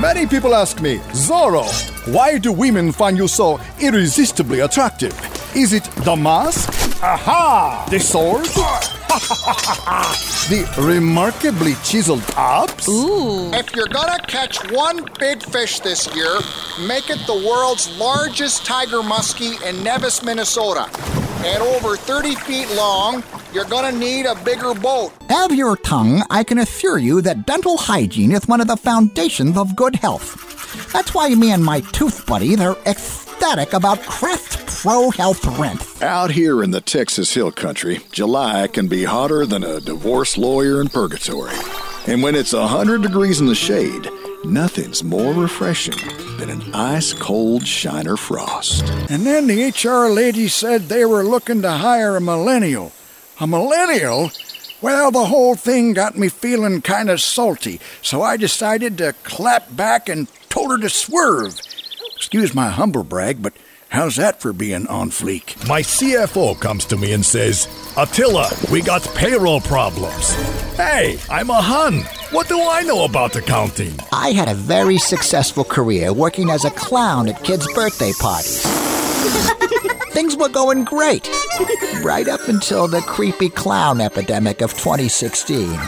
Many people ask me, Zorro, why do women find you so irresistibly attractive? Is it the mask? Aha! The sword? The remarkably chiseled abs? Ooh. If you're gonna catch one big fish this year, make it the world's largest tiger muskie in Nevis, Minnesota. At over 30 feet long, you're gonna need a bigger boat. Have your tongue, I can assure you that dental hygiene is one of the foundations of good health. That's why me and my tooth buddies are ecstatic about Crest Pro-Health Rinse. Out here in the Texas Hill Country, July can be hotter than a divorce lawyer in purgatory. And when it's 100 degrees in the shade, nothing's more refreshing than an ice-cold Shiner Frost. And then the HR lady said they were looking to hire a millennial. A millennial? Well, the whole thing got me feeling kind of salty, so I decided to clap back and told her to swerve. Excuse my humble brag, but how's that for being on fleek? My CFO comes to me and says, Attila, we got payroll problems. Hey, I'm a Hun. What do I know about accounting? I had a very successful career working as a clown at kids' birthday parties. Things were going great, right up until the creepy clown epidemic of 2016.